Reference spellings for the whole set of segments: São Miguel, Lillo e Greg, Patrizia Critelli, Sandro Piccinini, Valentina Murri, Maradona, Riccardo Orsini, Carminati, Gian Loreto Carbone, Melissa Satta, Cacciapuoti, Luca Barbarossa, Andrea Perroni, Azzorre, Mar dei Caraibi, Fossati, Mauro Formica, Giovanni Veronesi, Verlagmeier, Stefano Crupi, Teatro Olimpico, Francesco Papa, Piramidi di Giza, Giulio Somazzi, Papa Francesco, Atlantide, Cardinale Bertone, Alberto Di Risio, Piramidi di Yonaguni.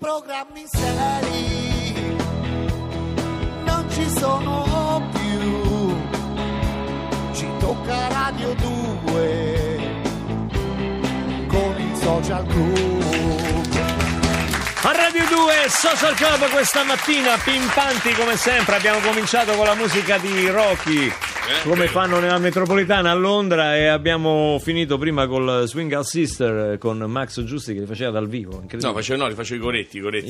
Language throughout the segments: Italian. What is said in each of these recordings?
programmi seri non ci sono più, ci tocca Radio 2 con il Social Club. A Radio 2 Social Club questa mattina pimpanti come sempre, abbiamo cominciato con la musica di Rocky come fanno nella metropolitana a Londra e abbiamo finito prima col Swingle Sister con Max Giusti che li faceva dal vivo, incredibile. No, li facevo i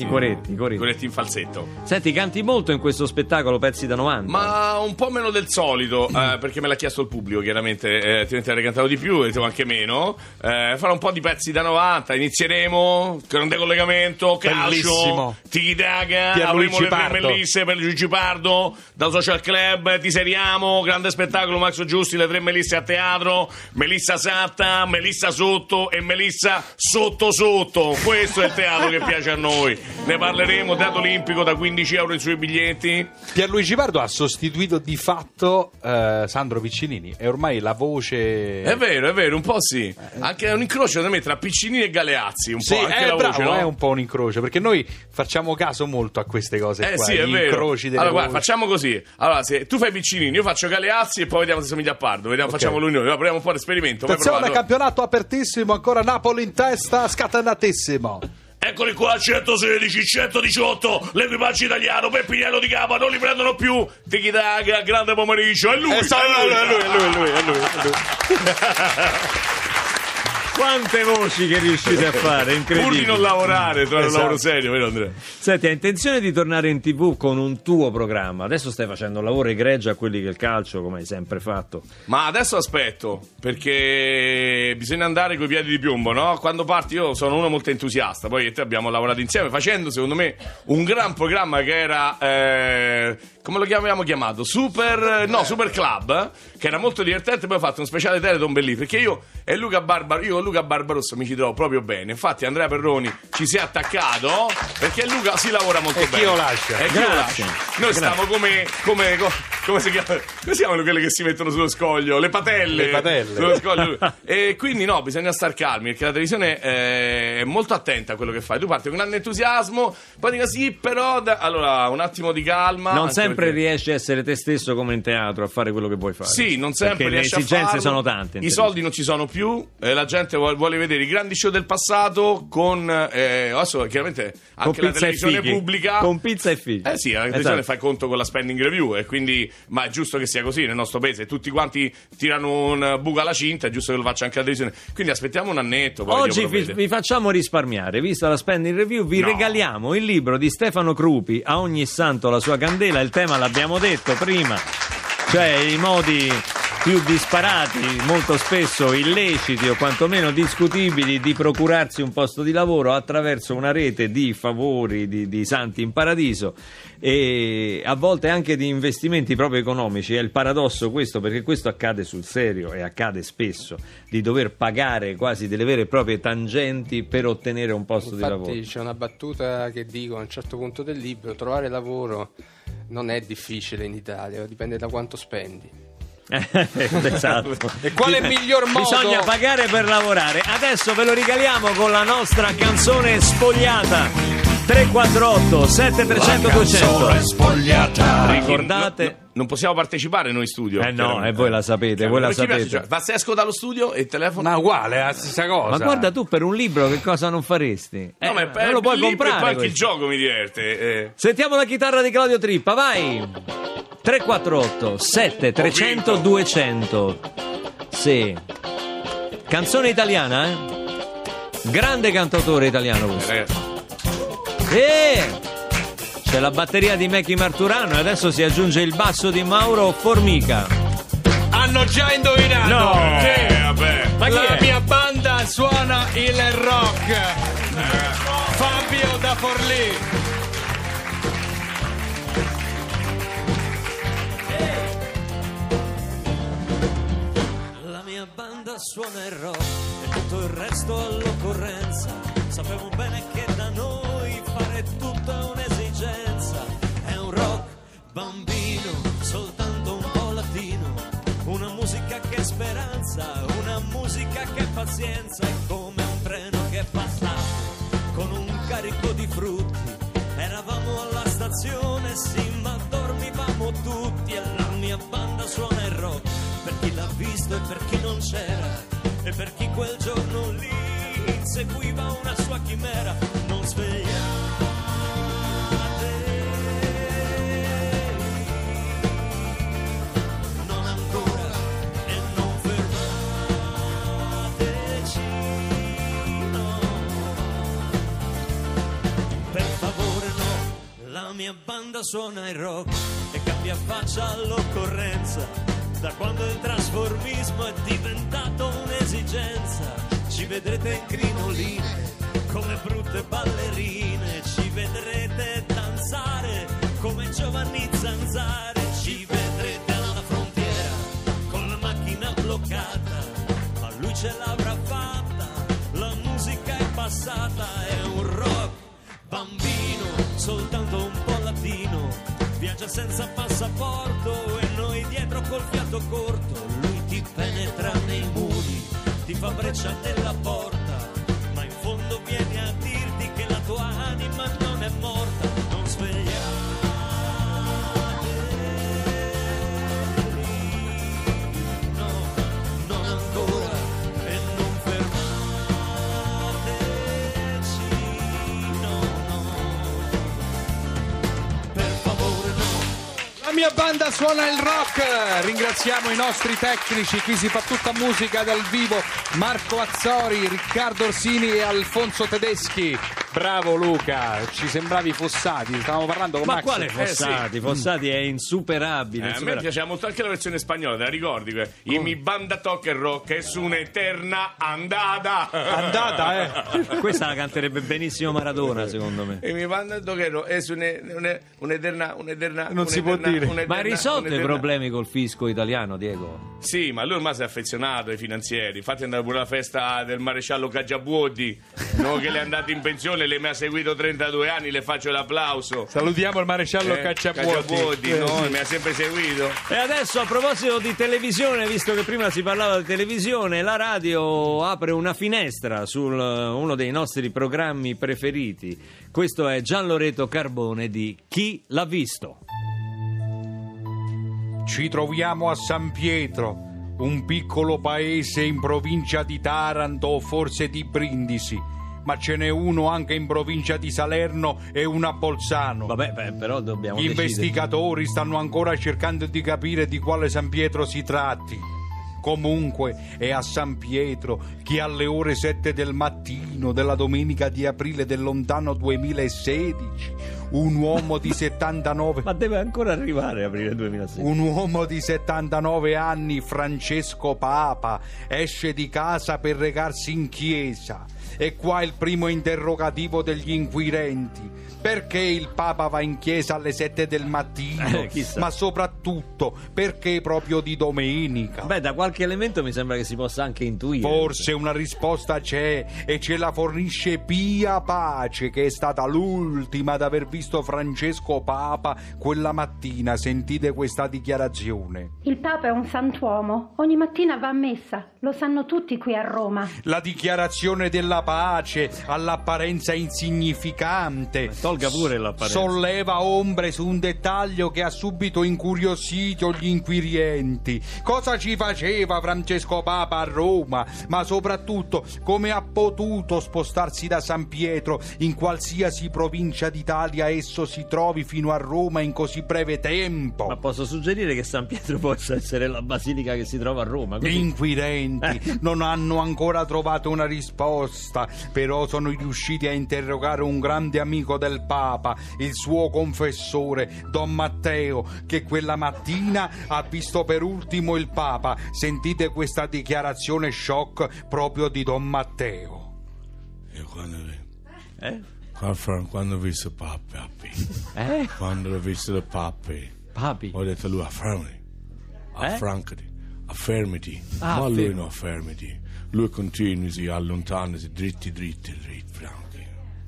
coretti in falsetto. Senti, canti molto in questo spettacolo, pezzi da 90. Ma un po' meno del solito, perché me l'ha chiesto il pubblico, chiaramente, ti avrei cantato di più, detto anche meno. Farò un po' di pezzi da 90, inizieremo grande collegamento, calcio, tiki taka, avremo le prime bellissime per Pierluigi Pardo dal Social Club, ti seriamo, grande spettacolo Max Giusti, le tre Melisse a teatro, Melissa Satta, Melissa Sotto e Melissa Sotto Sotto. Questo è il teatro che piace a noi. Ne parleremo, Teatro Olimpico, da 15 euro i suoi biglietti. Pierluigi Pardo ha sostituito di fatto Sandro Piccinini, è ormai la voce... È vero, un po' sì. Anche è un incrocio da me tra Piccinini e Galeazzi, un sì, po' anche la bravo, voce, no? È un po' un incrocio, perché noi facciamo caso molto a queste cose qua, sì, è gli vero. Incroci delle allora, guarda, facciamo così. Allora, se tu fai Piccinini, io faccio Galeazzi e poi vediamo se somiglia a Pardo. Vediamo, okay. Facciamo l'unione, proviamo un po' l'esperimento. Attenzione, campionato apertissimo, ancora Napoli in testa, scatenatissimo. Eccoli qua, 116, 118, l'equipaggio italiano, Peppiniello di Capa, non li prendono più. Tiki Taka, grande pomeriggio, è lui. Quante voci che riuscite a fare, incredibile. Pur di non lavorare, tra un lavoro serio, vero Andrea? Senti, hai intenzione di tornare in TV con un tuo programma? Adesso stai facendo un lavoro egregio a quelli che il calcio, come hai sempre fatto. Ma adesso aspetto, perché bisogna andare coi piedi di piombo, no? Quando parti io sono uno molto entusiasta, poi e te abbiamo lavorato insieme facendo, secondo me, un gran programma che era... come lo abbiamo chiamato? Super Club, che era molto divertente. Poi ho fatto un speciale Teleton Bellì, perché io e Luca Barbarossa mi ci trovo proprio bene. Infatti Andrea Perroni ci si è attaccato, perché Luca si lavora molto bene. Chi lo lascia? Noi stiamo come si chiama? Come si chiamano quelle che si mettono sullo scoglio? Le patelle. Sullo scoglio. E quindi no, bisogna star calmi, perché la televisione è molto attenta a quello che fai. Tu parti con grande entusiasmo, poi dica sì, però allora un attimo di calma. Non sempre perché... riesci a essere te stesso come in teatro, a fare quello che vuoi fare. Sì, non sempre riesci a farlo. Le esigenze sono tante. I soldi non ci sono più, la gente vuole vedere i grandi show del passato con adesso chiaramente anche con la televisione pubblica con pizza e figli. Eh sì, la televisione fa conto con la spending review e quindi, ma è giusto che sia così nel nostro paese, tutti quanti tirano un buco alla cinta, è giusto che lo faccia anche la televisione. Quindi aspettiamo un annetto, poi oggi vi facciamo risparmiare, vista la spending review vi regaliamo il libro di Stefano Crupi, A ogni santo la sua candela. Il tema l'abbiamo detto prima, cioè i modi più disparati, molto spesso illeciti o quantomeno discutibili, di procurarsi un posto di lavoro attraverso una rete di favori, di santi in paradiso e a volte anche di investimenti proprio economici. È il paradosso questo, perché questo accade sul serio e accade spesso, di dover pagare quasi delle vere e proprie tangenti per ottenere un posto di lavoro. Infatti c'è una battuta che dico a un certo punto del libro: trovare lavoro non è difficile in Italia, dipende da quanto spendi. Esatto. E quale miglior modo? Bisogna pagare per lavorare. Adesso ve lo regaliamo con la nostra canzone spogliata. 348 7300 200. Ricordate, non possiamo partecipare noi in studio. No, e voi la sapete, voi la sapete. Piace, cioè, se esco dallo studio e telefono. Ma uguale, è la stessa cosa. Ma guarda tu, per un libro che cosa non faresti? No, ma per lo puoi comprare. Poi anche il gioco mi diverte. Sentiamo la chitarra di Claudio Trippa, vai. 348 7300 200. Sì. Canzone italiana, eh? Grande cantautore italiano questo. C'è la batteria di Mackie Marturano e adesso si aggiunge il basso di Mauro Formica. Hanno già indovinato. No. Vabbè. Ma la mia banda suona il rock. Fabio da Forlì. Suona il rock e tutto il resto all'occorrenza. Sapevo bene che da noi fare tutta un'esigenza. È un rock bambino, soltanto un po' latino. Una musica che è speranza, una musica che è pazienza. È come un treno che è passato con un carico di frutti. Eravamo alla stazione, sì, ma dormivamo tutti e la mia banda suona il rock, per chi l'ha visto e per chi non c'era, e per chi quel giorno lì inseguiva una sua chimera. Non svegliamo. La mia banda suona il rock e cambia faccia all'occorrenza, da quando il trasformismo è diventato un'esigenza. Ci vedrete in crinoline come brutte ballerine, ci vedrete danzare come Giovanni Zanzare, ci vedrete alla frontiera con la macchina bloccata, ma lui ce l'avrà fatta, la musica è passata. È un rock bambino, soltanto un po' latino, viaggia senza passaporto e noi dietro col fiato corto. Lui ti penetra nei muri, ti fa breccia nella porta, ma in fondo viene a dirti che la tua anima non è morta. Non svegliare. La mia banda suona il rock. Ringraziamo i nostri tecnici, qui si fa tutta musica dal vivo, Marco Azzori, Riccardo Orsini e Alfonso Tedeschi. Bravo Luca, ci sembravi Fossati, stavamo parlando con Max. Ma quale Fossati? Sì. Fossati è insuperabile. A me piaceva molto anche la versione spagnola, te la ricordi? I mi banda toc e rock è su un'eterna andata. Andata, eh? Questa la canterebbe benissimo Maradona, secondo me. I mi banda toc e rock è su un'eterna. Non si può dire. Ma hai risolto i problemi col fisco italiano, Diego? Sì, ma lui ormai si è affezionato ai finanzieri. Infatti è andato pure alla festa del maresciallo Cacciapuoti, no, che le è andato in pensione. Le mi ha seguito 32 anni, le faccio l'applauso. Salutiamo il maresciallo Cacciapuoti, no? Mi ha sempre seguito. E adesso, a proposito di televisione, visto che prima si parlava di televisione, la radio apre una finestra su uno dei nostri programmi preferiti. Questo è Gian Loreto Carbone di Chi l'ha visto. Ci troviamo a San Pietro, un piccolo paese in provincia di Taranto o forse di Brindisi, ma ce n'è uno anche in provincia di Salerno e uno a Bolzano. Vabbè, però dobbiamo Gli decidere. Investigatori stanno ancora cercando di capire di quale San Pietro si tratti. Comunque è a San Pietro che alle ore 7 del mattino della domenica di aprile del lontano 2016 un uomo di 79 ma deve ancora arrivare aprile 2016 un uomo di 79 anni, Francesco Papa, esce di casa per recarsi in chiesa. E qua il primo interrogativo degli inquirenti: perché il Papa va in chiesa alle 7 del mattino? Ma soprattutto perché proprio di domenica? Beh, da qualche elemento mi sembra che si possa anche intuire. Forse una risposta c'è e ce la fornisce Pia Pace, che è stata l'ultima ad aver visto Francesco Papa quella mattina. Sentite questa dichiarazione. Il Papa è un santuomo, ogni mattina va a messa, lo sanno tutti qui a Roma. La dichiarazione della Pace, all'apparenza insignificante, tolga pure l'apparenza, solleva ombre su un dettaglio che ha subito incuriosito gli inquirenti. Cosa ci faceva Francesco Papa a Roma? Ma soprattutto come ha potuto spostarsi da San Pietro, in qualsiasi provincia d'Italia esso si trovi, fino a Roma in così breve tempo? Ma posso suggerire che San Pietro possa essere la basilica che si trova a Roma, così. Gli inquirenti non hanno ancora trovato una risposta, però sono riusciti a interrogare un grande amico del Papa, il suo confessore Don Matteo, che quella mattina ha visto per ultimo il Papa. Sentite questa dichiarazione shock proprio di Don Matteo. E quando ho visto il Papa, quando ho visto il Papa, ho detto a lui: affrancati, affermati. Ma lui non affermati. Lui continua a allontanarsi, dritti, franchi.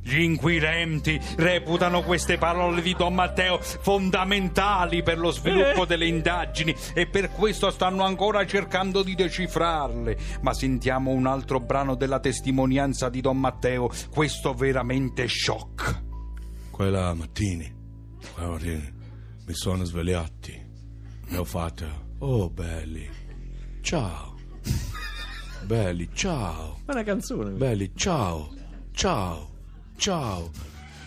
Gli inquirenti reputano queste parole di Don Matteo fondamentali per lo sviluppo delle indagini e per questo stanno ancora cercando di decifrarle. Ma sentiamo un altro brano della testimonianza di Don Matteo, questo veramente shock. quella mattina mi sono svegliati e ho fatto: oh belli, ciao, belli, ciao. È una canzone. Belli, ciao, ciao, ciao.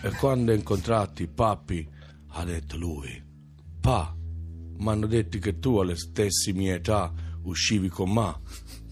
E quando ho incontrato Papi, ha detto lui: pa, mi hanno detto che tu alle stesse mie età uscivi con me.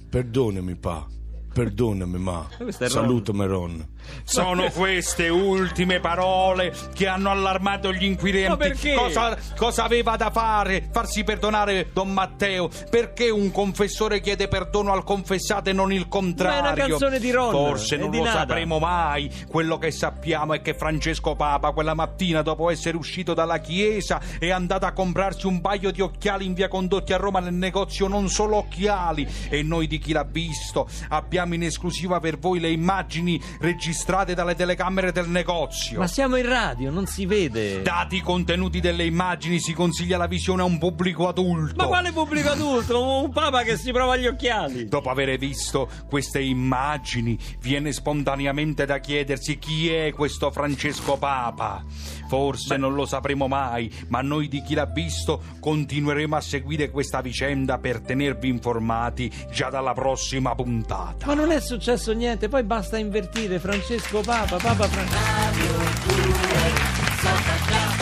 Perdonami pa, perdonami ma, salutami Ron. Sono queste ultime parole che hanno allarmato gli inquirenti. No, cosa aveva da fare? Farsi perdonare Don Matteo? Perché un confessore chiede perdono al confessato e non il contrario? Ma è una canzone di Ron. Forse non lo sapremo mai. Quello che sappiamo è che Francesco Papa quella mattina, dopo essere uscito dalla chiesa, è andato a comprarsi un paio di occhiali in via Condotti a Roma, nel negozio Non Solo Occhiali. E noi di Chi l'ha visto abbiamo in esclusiva per voi le immagini registrate dalle telecamere del negozio. Ma siamo in radio, non si vede. Dati i contenuti delle immagini, si consiglia la visione a un pubblico adulto. Ma quale pubblico adulto? Un papa che si prova gli occhiali. Dopo aver visto queste immagini, viene spontaneamente da chiedersi: chi è questo Francesco Papa? Forse non lo sapremo mai, ma noi di Chi l'ha visto continueremo a seguire questa vicenda per tenervi informati già dalla prossima puntata. Ma non è successo niente, poi basta invertire Francesco Papa, Papa Francesco.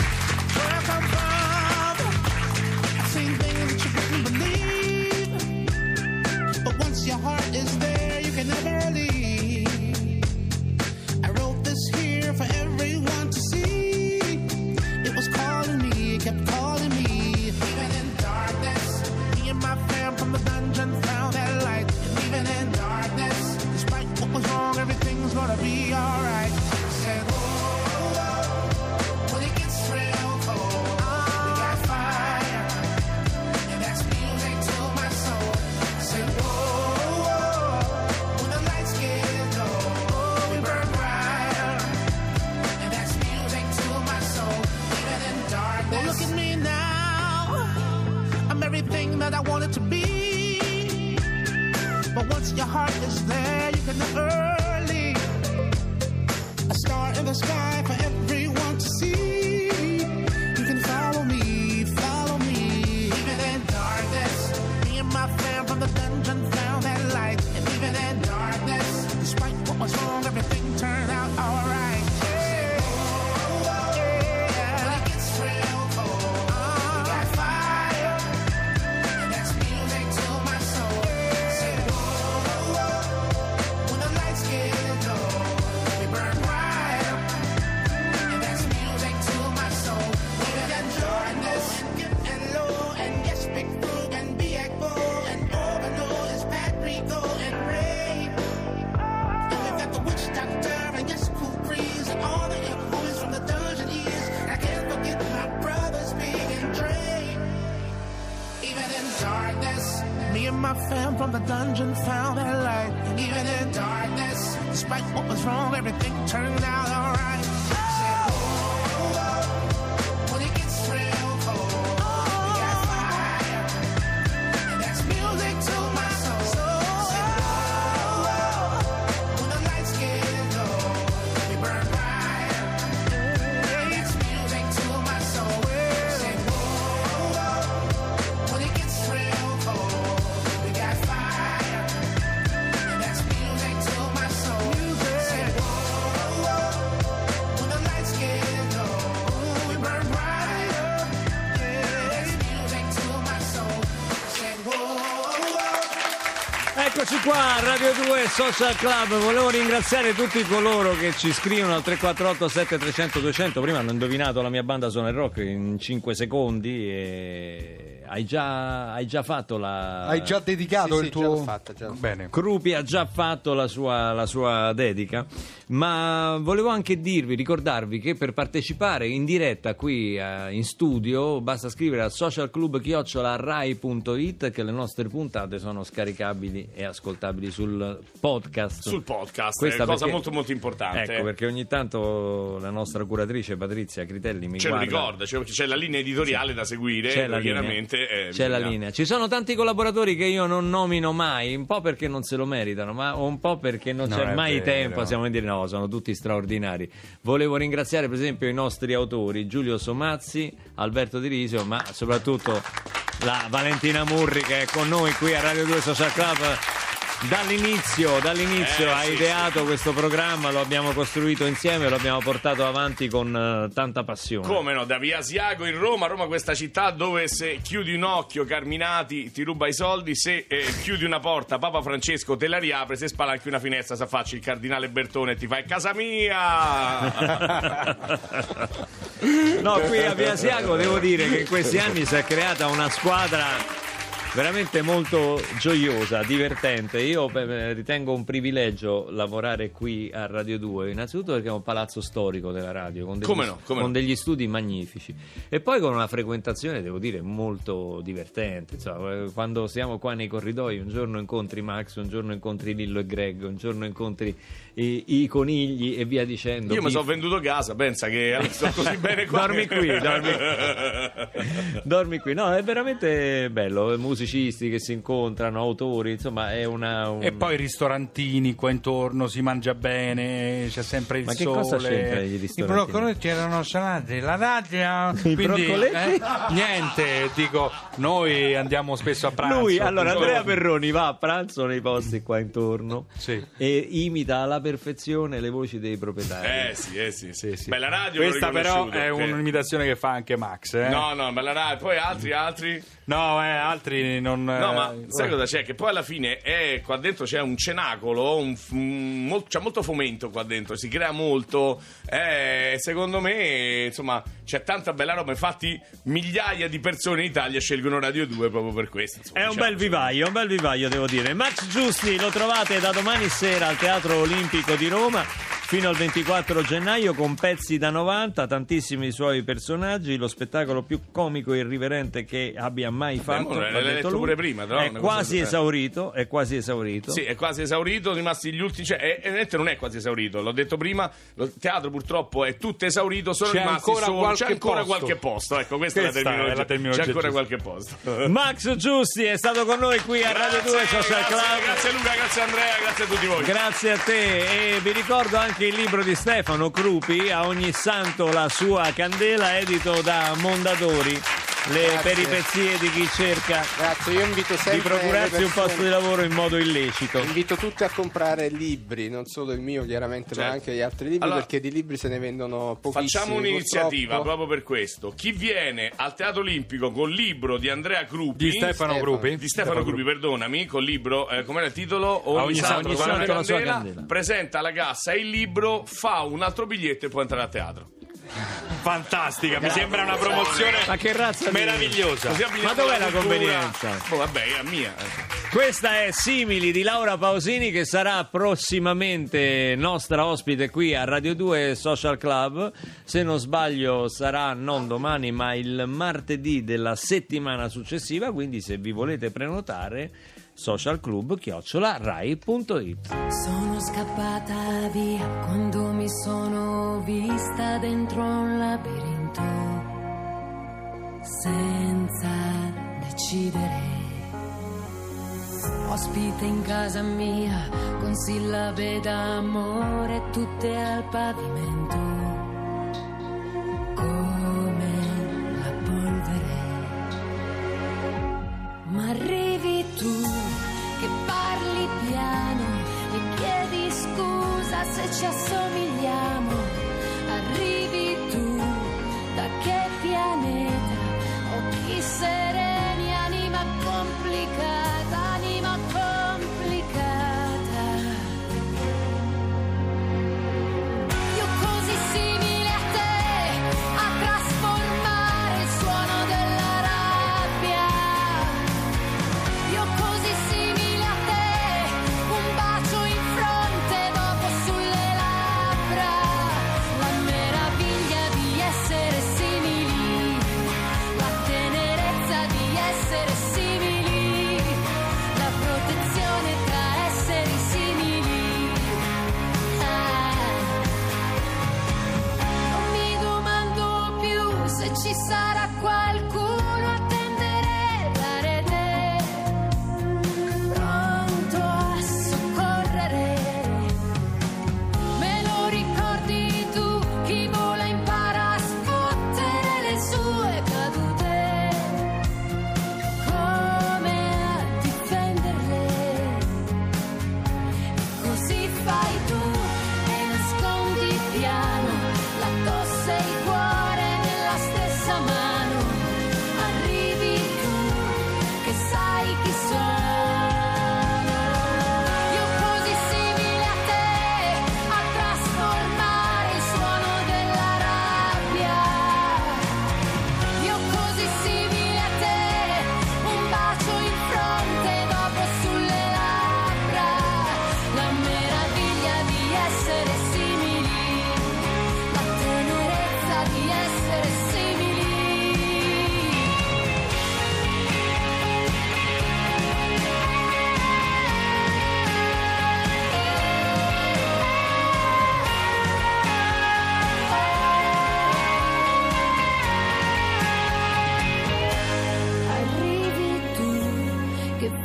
Qua Radio 2 Social Club. Volevo ringraziare tutti coloro che ci scrivono al 348 7300 200. Prima hanno indovinato la mia banda Sono il Rock in 5 secondi e... hai già fatto la... Hai già dedicato il tuo... Già fatta. Bene. Crupi ha già fatto la sua dedica. Ma volevo anche ricordarvi che per partecipare in diretta qui in studio basta scrivere a socialclub@rai.it, che le nostre puntate sono scaricabili e ascoltabili. ascoltabili sul podcast. Sul podcast, questa è una cosa molto molto importante. Ecco, perché ogni tanto la nostra curatrice Patrizia Critelli mi guarda. Ce lo ricorda, c'è la linea editoriale da seguire. C'è la chiaramente linea. C'è la linea. Ci sono tanti collaboratori che io non nomino mai, un po' perché non se lo meritano, ma un po' perché non c'è mai tempo. Possiamo dire no, sono tutti straordinari. Volevo ringraziare per esempio i nostri autori, Giulio Somazzi, Alberto Di Risio, ma soprattutto la Valentina Murri, che è con noi qui a Radio 2 Social Club dall'inizio ha ideato questo programma, lo abbiamo costruito insieme, lo abbiamo portato avanti con tanta passione. Come no, da via Asiago in Roma, questa città dove se chiudi un occhio Carminati ti ruba i soldi, se chiudi una porta Papa Francesco te la riapre, se spalanchi una finestra s'affacci il Cardinale Bertone e ti fai casa mia. No, qui a via Asiago devo dire che in questi anni si è creata una squadra veramente molto gioiosa, divertente. Io ritengo un privilegio lavorare qui a Radio 2, innanzitutto perché è un palazzo storico della radio, con degli, degli studi magnifici, e poi con una frequentazione, devo dire, molto divertente. Insomma, quando siamo qua nei corridoi, un giorno incontri Max, un giorno incontri Lillo e Greg, un giorno incontri i conigli e via dicendo. Io mi sono venduto casa, pensa che sto così bene qua. dormi qui. No, è veramente bello, musica, musicisti che si incontrano, autori, insomma è una e poi ristorantini qua intorno, si mangia bene, c'è sempre il sole. Ma che cosa c'entra gli ristorantini? I broccoletti erano salati, la radia, quindi niente, dico, noi andiamo spesso a pranzo. Andrea Perroni va a pranzo nei posti qua intorno e imita alla perfezione le voci dei proprietari. Sì. Beh, la radio questa però è un'imitazione che fa anche Max, No, ma la radio, poi altri? No, sai cosa c'è? Che poi alla fine qua dentro c'è un cenacolo, c'è molto fomento qua dentro, si crea molto, secondo me, insomma, c'è tanta bella roba. Infatti migliaia di persone in Italia scelgono Radio 2 proprio per questo, insomma, è un bel vivaio devo dire. Max Giusti lo trovate da domani sera al Teatro Olimpico di Roma fino al 24 gennaio con pezzi da 90, tantissimi suoi personaggi, lo spettacolo più comico e irriverente che abbia mai fatto. L'hai detto pure prima, è quasi esaurito. Sì, è quasi esaurito, rimasti gli ultimi, non è quasi esaurito, l'ho detto prima, il teatro purtroppo è tutto esaurito, c'è ancora qualche posto. Ecco, questa è la terminologia. C'è ancora qualche posto. Max Giusti è stato con noi qui a Radio 2 Social Club. Grazie Luca, grazie Andrea, grazie a tutti voi. Grazie a te, e vi ricordo anche il libro di Stefano Crupi, A ogni santo la sua candela, edito da Mondadori. Le peripezie di chi cerca io invito sempre di procurarsi un posto di lavoro in modo illecito. Invito tutti a comprare libri, non solo il mio chiaramente, ma anche gli altri libri, perché di libri se ne vendono pochissimi. Facciamo un'iniziativa proprio per questo: chi viene al Teatro Olimpico col libro di Andrea Crupi, di Stefano Crupi, perdonami, col libro com'era il titolo? Ogni santo la sua candela, presenta alla cassa il libro, fa un altro biglietto e può entrare a teatro. Fantastica, mi sembra una promozione meravigliosa. Ma dov'è la convenienza? È mia. Questa è Simili di Laura Pausini, che sarà prossimamente nostra ospite qui a Radio 2 Social Club. Se non sbaglio sarà non domani ma il martedì della settimana successiva, quindi se vi volete prenotare, socialclub@rai.it. Sono scappata via quando mi sono vista dentro un labirinto senza decidere, ospite in casa mia con sillabe d'amore tutte al pavimento come la polvere, ma arrivi tu che parli piano e chiedi scusa se ci assomigliamo, arrivi tu da che pianeta, occhi sereni, anima complicata, io così sì.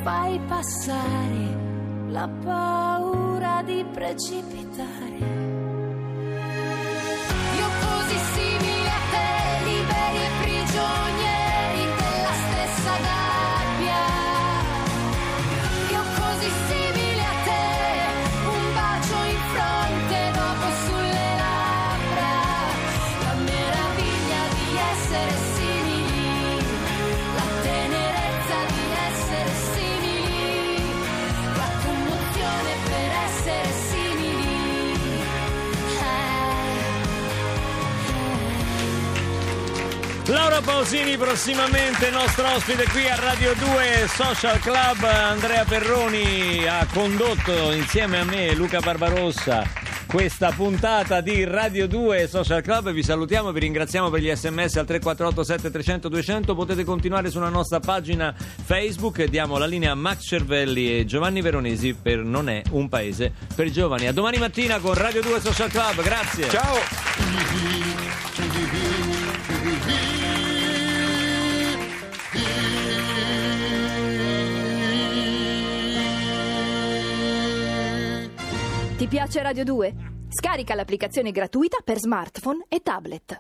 fai passare la paura di precipitare. Io così simile a te, liberi e prigionieri della stessa gabbia. Io così simile a te, un bacio in fronte, dopo sulle labbra. La meraviglia di essere simili, la tenerezza di essere simili, la commozione per essere simili. Laura Pausini prossimamente nostra ospite qui a Radio 2 Social Club. Andrea Perroni ha condotto insieme a me, Luca Barbarossa, questa puntata di Radio 2 Social Club. Vi salutiamo, vi ringraziamo per gli sms al 3487 300 200. Potete continuare sulla nostra pagina Facebook. Diamo la linea a Max Cervelli e Giovanni Veronesi per Non è un paese per giovani. A domani mattina con Radio 2 Social Club. Grazie, ciao. Ti piace Radio 2? Scarica l'applicazione gratuita per smartphone e tablet.